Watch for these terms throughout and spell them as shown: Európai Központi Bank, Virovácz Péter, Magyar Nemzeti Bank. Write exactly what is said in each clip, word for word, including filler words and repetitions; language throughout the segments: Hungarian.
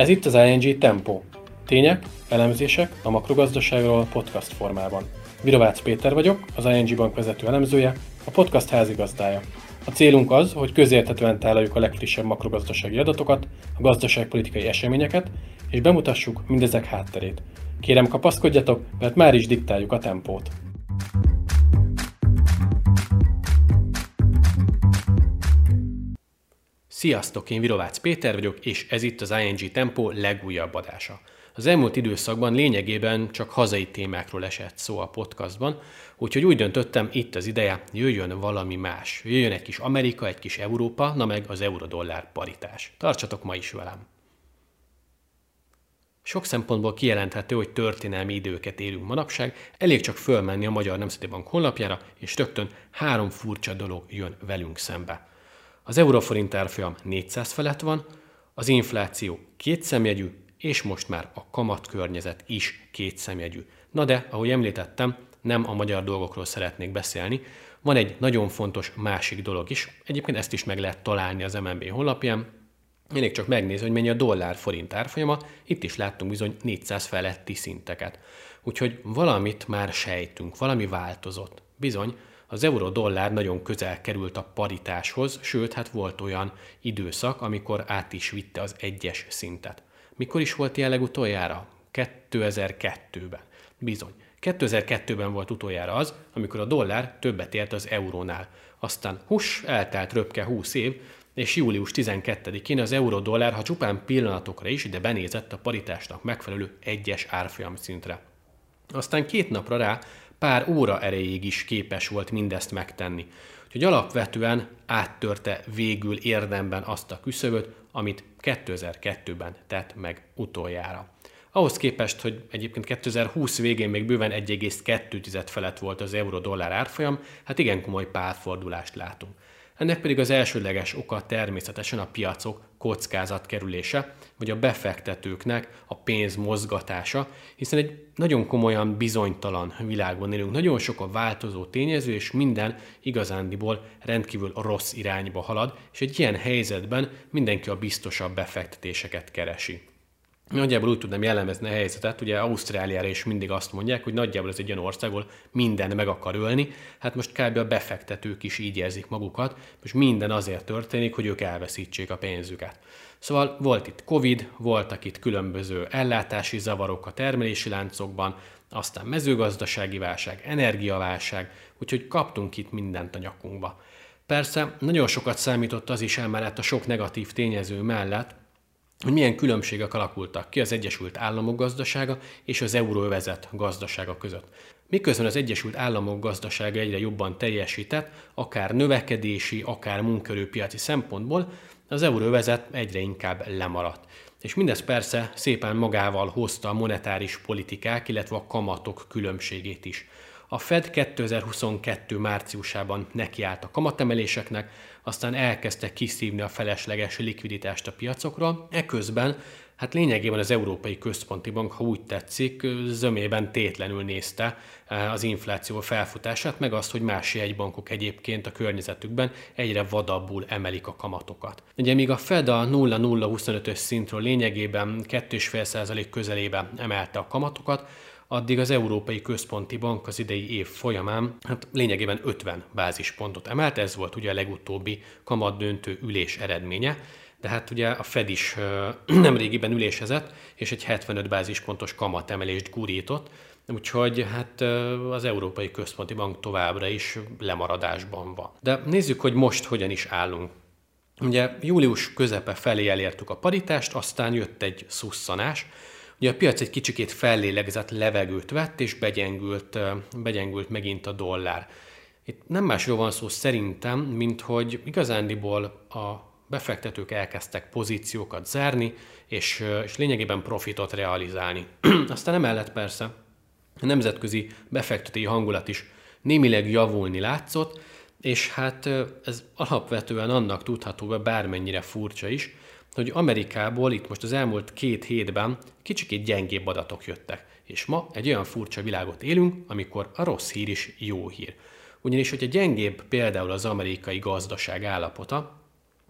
Ez itt az i en gé Tempo. Tények, elemzések a makrogazdaságról podcast formában. Virovácz Péter vagyok, az i en gé Bank vezető elemzője, a podcast házigazdája. A célunk az, hogy közérthetően tárlaljuk a legfrissebb makrogazdasági adatokat, a gazdaságpolitikai eseményeket, és bemutassuk mindezek hátterét. Kérem, kapaszkodjatok, mert már is diktáljuk a tempót. Sziasztok, én Virovácz Péter vagyok, és ez itt az i en gé Tempo legújabb adása. Az elmúlt időszakban lényegében csak hazai témákról esett szó a podcastban, úgyhogy úgy döntöttem, itt az ideje, jöjjön valami más. Jöjjön egy kis Amerika, egy kis Európa, na meg az euró-dollár paritás. Tartsatok ma is velem! Sok szempontból kijelenthető, hogy történelmi időket élünk manapság, elég csak fölmenni a Magyar Nemzeti Bank honlapjára, és rögtön három furcsa dolog jön velünk szembe. Az euróforint árfolyam négyszáz felett van, az infláció kétszemjegyű, és most már a kamatkörnyezet is kétszemjegyű. Na de, ahogy említettem, nem a magyar dolgokról szeretnék beszélni, van egy nagyon fontos másik dolog is, egyébként ezt is meg lehet találni az em en bé honlapján. Elég csak megnézni, hogy mennyi a dollár-forint árfolyama, itt is láttunk bizony négyszáz feletti szinteket. Úgyhogy valamit már sejtünk, valami változott. Bizony, az euró-dollár nagyon közel került a paritáshoz, sőt, hát volt olyan időszak, amikor át is vitte az egyes szintet. Mikor is volt ilyen legutoljára? kétezer-kettőben. Bizony. kétezer-kettőben volt utoljára az, amikor a dollár többet ért az eurónál. Aztán hús, eltelt röpke húsz év, és július tizenkettedikén az euró-dollár, ha csupán pillanatokra is, de benézett a paritásnak megfelelő egyes árfolyam szintre. Aztán két napra rá pár óra erejéig is képes volt mindezt megtenni. Úgyhogy alapvetően áttörte végül érdemben azt a küszöböt, amit kétezer-kettőben tett meg utoljára. Ahhoz képest, hogy egyébként kétezer-húsz végén még bőven egy egész kettő felett volt az euró-dollár árfolyam, hát igen komoly párfordulást látunk. Ennek pedig az elsődleges oka természetesen a piacok kockázatkerülése, vagy a befektetőknek a pénz mozgatása, hiszen egy nagyon komolyan bizonytalan világban élünk. Nagyon sok a változó tényező, és minden igazándiból rendkívül rossz irányba halad, és egy ilyen helyzetben mindenki a biztosabb befektetéseket keresi. Nagyjából úgy tudnám jellemezni a helyzetet, ugye Ausztráliára is mindig azt mondják, hogy nagyjából ez egy olyan ország, ahol minden meg akar ölni, hát most kb. A befektetők is így érzik magukat, most minden azért történik, hogy ők elveszítsék a pénzüket. Szóval volt itt Covid, voltak itt különböző ellátási zavarok a termelési láncokban, aztán mezőgazdasági válság, energiaválság, úgyhogy kaptunk itt mindent a nyakunkba. Persze nagyon sokat számított az is emellett, a sok negatív tényező mellett, hogy milyen különbségek alakultak ki az Egyesült Államok gazdasága és az euróövezet gazdasága között. Miközben az Egyesült Államok gazdasága egyre jobban teljesített, akár növekedési, akár munkaerőpiaci szempontból, az euróövezet egyre inkább lemaradt. És mindez persze szépen magával hozta a monetáris politikák, illetve a kamatok különbségét is. A Fed kétezer-huszonkettő márciusában nekiállt a kamatemeléseknek, aztán elkezdte kiszívni a felesleges likviditást a piacokra, eközben hát lényegében az Európai Központi Bank, ha úgy tetszik, zömében tétlenül nézte az infláció felfutását, meg azt, hogy más jegybankok egyébként a környezetükben egyre vadabbul emelik a kamatokat. Ugye míg a Fed a nulla nulla huszonötös szintről lényegében két egész öt százalék közelébe emelte a kamatokat, addig az Európai Központi Bank az idei év folyamán hát lényegében ötven bázispontot emelt, ez volt ugye a legutóbbi kamatdöntő ülés eredménye, de hát ugye a Fed is nemrégiben ülésezett, és egy hetvenöt bázispontos kamatemelést gurított, úgyhogy hát az Európai Központi Bank továbbra is lemaradásban van. De nézzük, hogy most hogyan is állunk. Ugye július közepe felé elértük a paritást, aztán jött egy szusszanás. Ugye a piac egy kicsikét fellélegzett levegőt vett, és begyengült, begyengült megint a dollár. Itt nem másról van szó szerintem, mint hogy igazándiból a befektetők elkezdtek pozíciókat zárni, és, és lényegében profitot realizálni. Aztán emellett persze a nemzetközi befektetői hangulat is némileg javulni látszott, és hát ez alapvetően annak tudható be, bármennyire furcsa is, hogy Amerikából itt most az elmúlt két hétben kicsikét gyengébb adatok jöttek. És ma egy olyan furcsa világot élünk, amikor a rossz hír is jó hír. Ugyanis, hogyha gyengébb például az amerikai gazdaság állapota,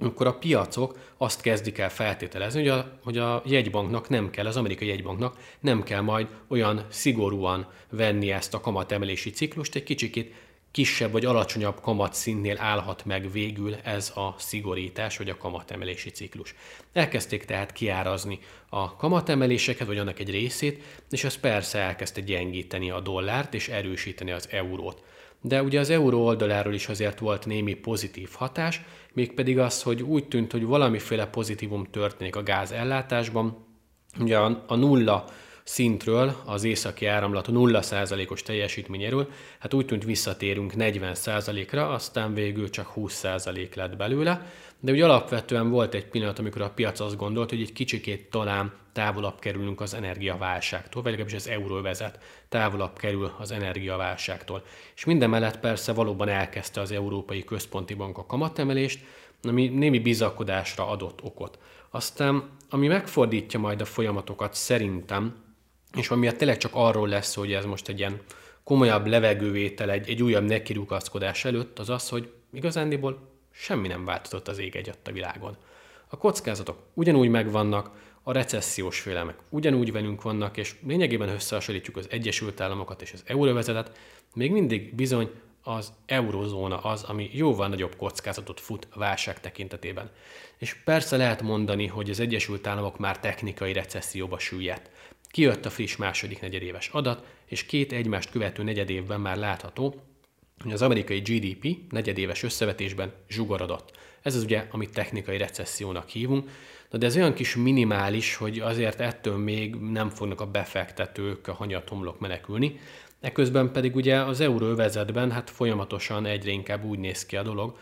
akkor a piacok azt kezdik el feltételezni, hogy a, hogy a jegybanknak nem kell, az amerikai jegybanknak nem kell majd olyan szigorúan venni ezt a kamatemelési ciklust, egy kicsikét kisebb vagy alacsonyabb kamatszintnél állhat meg végül ez a szigorítás, vagy a kamatemelési ciklus. Elkezdték tehát kiárazni a kamatemeléseket, vagy annak egy részét, és ez persze elkezdte gyengíteni a dollárt, és erősíteni az eurót. De ugye az euró oldaláról is azért volt némi pozitív hatás, mégpedig az, hogy úgy tűnt, hogy valamiféle pozitívum történik a gázellátásban. Ugye a, a nulla szintről, az északi áramlat nulla százalékos teljesítményéről, hát úgy tűnt visszatérünk negyven százalékra, aztán végül csak húsz százalék lett belőle, de ugye alapvetően volt egy pillanat, amikor a piac azt gondolt, hogy egy kicsikét talán távolabb kerülünk az energiaválságtól, vagy legalábbis az euróvezet távolabb kerül az energiaválságtól. És mindemellett persze valóban elkezdte az Európai Központi Bank a kamatemelést, ami némi bizakodásra adott okot. Aztán, ami megfordítja majd a folyamatokat szerintem, és amiatt tényleg csak arról lesz, hogy ez most egy ilyen komolyabb levegővétel, egy, egy újabb nekirugaszkodás előtt, az az, hogy igazándiból semmi nem változott az ég egyatt a világon. A kockázatok ugyanúgy megvannak, a recessziós félelmek ugyanúgy velünk vannak, és lényegében összehasonlítjuk az Egyesült Államokat és az euróvezetet, még mindig bizony az eurozóna az, ami jóval nagyobb kockázatot fut a válság tekintetében. És persze lehet mondani, hogy az Egyesült Államok már technikai recesszióba süllyedt. Kijött a friss második negyedéves adat, és két egymást követő negyedévben már látható, hogy az amerikai gé dé pé negyedéves összevetésben zsugarodott. Ez az ugye, amit technikai recessziónak hívunk, de ez olyan kis minimális, hogy azért ettől még nem fognak a befektetők, a hanyatomlok menekülni. Eközben pedig ugye az euróövezetben hát folyamatosan egyre inkább úgy néz ki a dolog,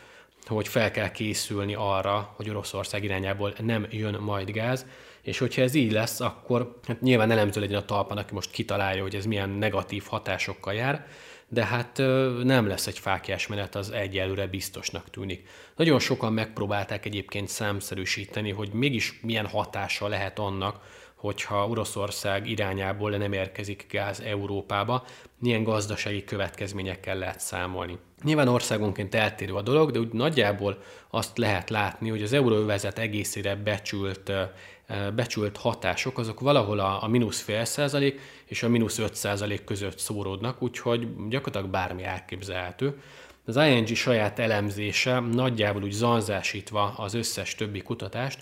hogy fel kell készülni arra, hogy Oroszország irányából nem jön majd gáz, és hogyha ez így lesz, akkor hát nyilván elemző legyen a talpán, aki most kitalálja, hogy ez milyen negatív hatásokkal jár, de hát nem lesz egy fáklyás menet, az egyelőre biztosnak tűnik. Nagyon sokan megpróbálták egyébként számszerűsíteni, hogy mégis milyen hatása lehet annak, hogyha Oroszország irányából nem érkezik gáz Európába, milyen gazdasági következményekkel lehet számolni. Nyilván országonként eltérő a dolog, de úgy nagyjából azt lehet látni, hogy az euróövezet egészére becsült, becsült hatások, azok valahol a, a mínusz fél százalék és a mínusz öt százalék között szóródnak, úgyhogy gyakorlatilag bármi elképzelhető. Az i en gé saját elemzése nagyjából úgy zanzásítva az összes többi kutatást,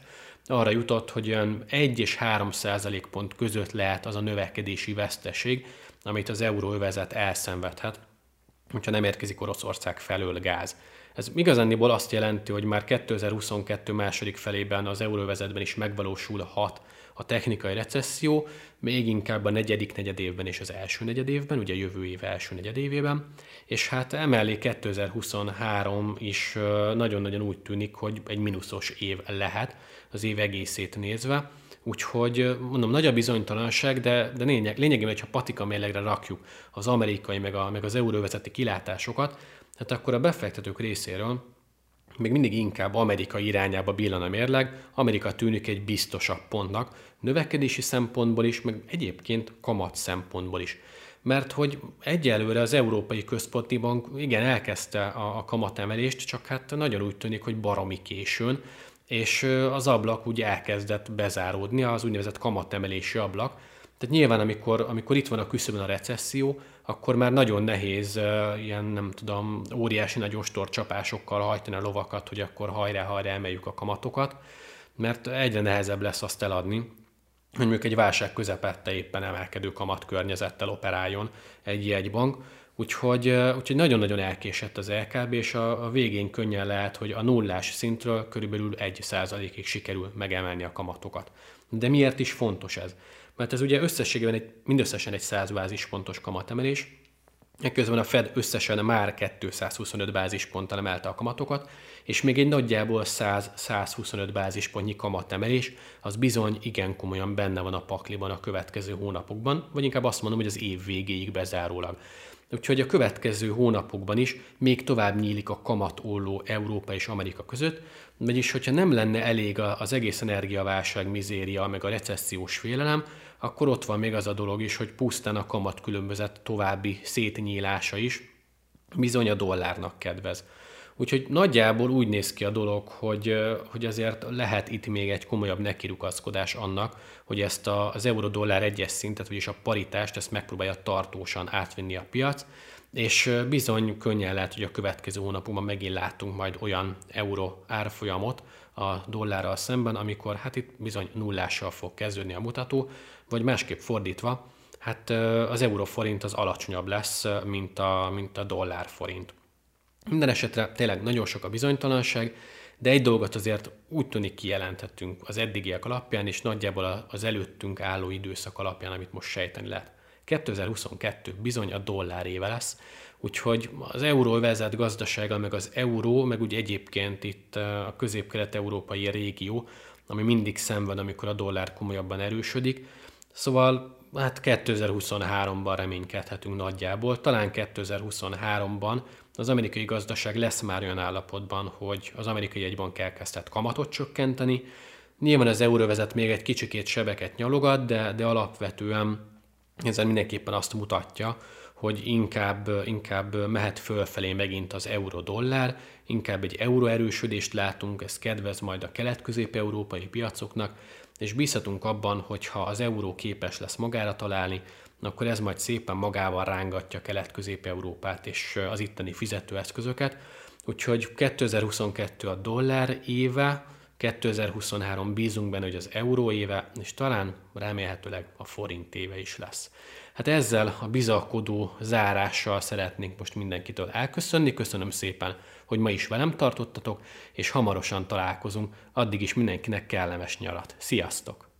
arra jutott, hogy olyan egy és három százalékpont között lehet az a növekedési veszteség, amit az euróövezet elszenvedhet, hogyha nem érkezik Oroszország felől gáz. Ez igazándiból azt jelenti, hogy már kétezer-huszonkettő második felében az euróövezetben is megvalósulhat a technikai recesszió, még inkább a negyedik negyedévben és az első negyedévben, ugye jövő év első negyedévében, és hát emellé kétezer-huszonhárom is nagyon-nagyon úgy tűnik, hogy egy mínuszos év lehet az év egészét nézve, úgyhogy mondom, nagy a bizonytalanság, de, de lényeg, lényegében, hogyha patika mérlegre rakjuk az amerikai meg, a, meg az euróvezeti kilátásokat, hát akkor a befektetők részéről még mindig inkább Amerika irányába billan a mérleg, Amerika tűnik egy biztosabb pontnak, növekedési szempontból is, meg egyébként kamat szempontból is. Mert hogy egyelőre az Európai Központi Bank igen elkezdte a kamatemelést, csak hát nagyon úgy tűnik, hogy baromi későn, és az ablak ugye elkezdett bezáródni, az úgynevezett kamatemelési ablak. Tehát nyilván, amikor, amikor itt van a küszöbön a recesszió, akkor már nagyon nehéz ilyen, nem tudom, óriási nagy ostorcsapásokkal hajtani a lovakat, hogy akkor hajrá-hajrá emeljük a kamatokat, mert egyre nehezebb lesz azt eladni, hogy mondjuk egy válság közepette éppen emelkedő kamatkörnyezettel operáljon egy jegybank. Úgyhogy, úgyhogy nagyon-nagyon elkésett az el ká bé, és a, a végén könnyen lehet, hogy a nullás szintről körülbelül egy százalékig sikerül megemelni a kamatokat. De miért is fontos ez? Mert ez ugye összességében egy, mindösszesen egy száz bázispontos kamatemelés, ekközben a Fed összesen már kétszázhuszonöt bázisponttal emelte a kamatokat, és még egy nagyjából száz-százhuszonöt bázispontnyi kamatemelés, az bizony igen komolyan benne van a pakliban a következő hónapokban, vagy inkább azt mondom, hogy az év végéig bezárólag. Úgyhogy a következő hónapokban is még tovább nyílik a kamatolló Európa és Amerika között, vagyis hogyha nem lenne elég az egész energiaválság mizéria, meg a recessziós félelem, akkor ott van még az a dolog is, hogy pusztán a kamat különbözet további szétnyílása is bizony a dollárnak kedvez. Úgyhogy nagyjából úgy néz ki a dolog, hogy, hogy azért lehet itt még egy komolyabb nekirugaszkodás annak, hogy ezt az euró-dollár egyes szintet, vagyis a paritást, ezt megpróbálja tartósan átvinni a piac, és bizony könnyen lehet, hogy a következő hónapokban megint látunk majd olyan euró árfolyamot a dollárral szemben, amikor hát itt bizony nullással fog kezdődni a mutató, vagy másképp fordítva, hát az euróforint az alacsonyabb lesz, mint a, mint a dollárforint. Minden esetre tényleg nagyon sok a bizonytalanság, de egy dolgot azért úgy tűnik kijelentettünk az eddigiek alapján, és nagyjából az előttünk álló időszak alapján, amit most sejteni lehet. kétezer-huszonkettő bizony a dollár éve lesz, úgyhogy az euróvezet gazdasága, meg az euró, meg úgy egyébként itt a közép-kelet-európai régió, ami mindig szenved, amikor a dollár komolyabban erősödik. Szóval hát kétezer-huszonháromban reménykedhetünk nagyjából, talán kétezer-huszonháromban az amerikai gazdaság lesz már olyan állapotban, hogy az amerikai jegybank elkezdett kamatot csökkenteni. Nyilván az euróvezet még egy kicsikét sebeket nyalogat, de, de alapvetően ezzel mindenképpen azt mutatja, hogy inkább, inkább mehet fölfelé megint az euró-dollár, inkább egy euróerősödést látunk, ez kedvez majd a kelet-közép-európai piacoknak, és bízhatunk abban, hogy ha az euró képes lesz magára találni, akkor ez majd szépen magával rángatja kelet-közép-európát és az itteni fizetőeszközöket. Úgyhogy kétezer-huszonkettő a dollár éve, kétezer-huszonhárom bízunk benne, hogy az euró éve, és talán remélhetőleg a forint éve is lesz. Hát ezzel a bizakodó zárással szeretnénk most mindenkitől elköszönni. Köszönöm szépen, hogy ma is velem tartottatok, és hamarosan találkozunk. Addig is mindenkinek kellemes nyarat. Sziasztok!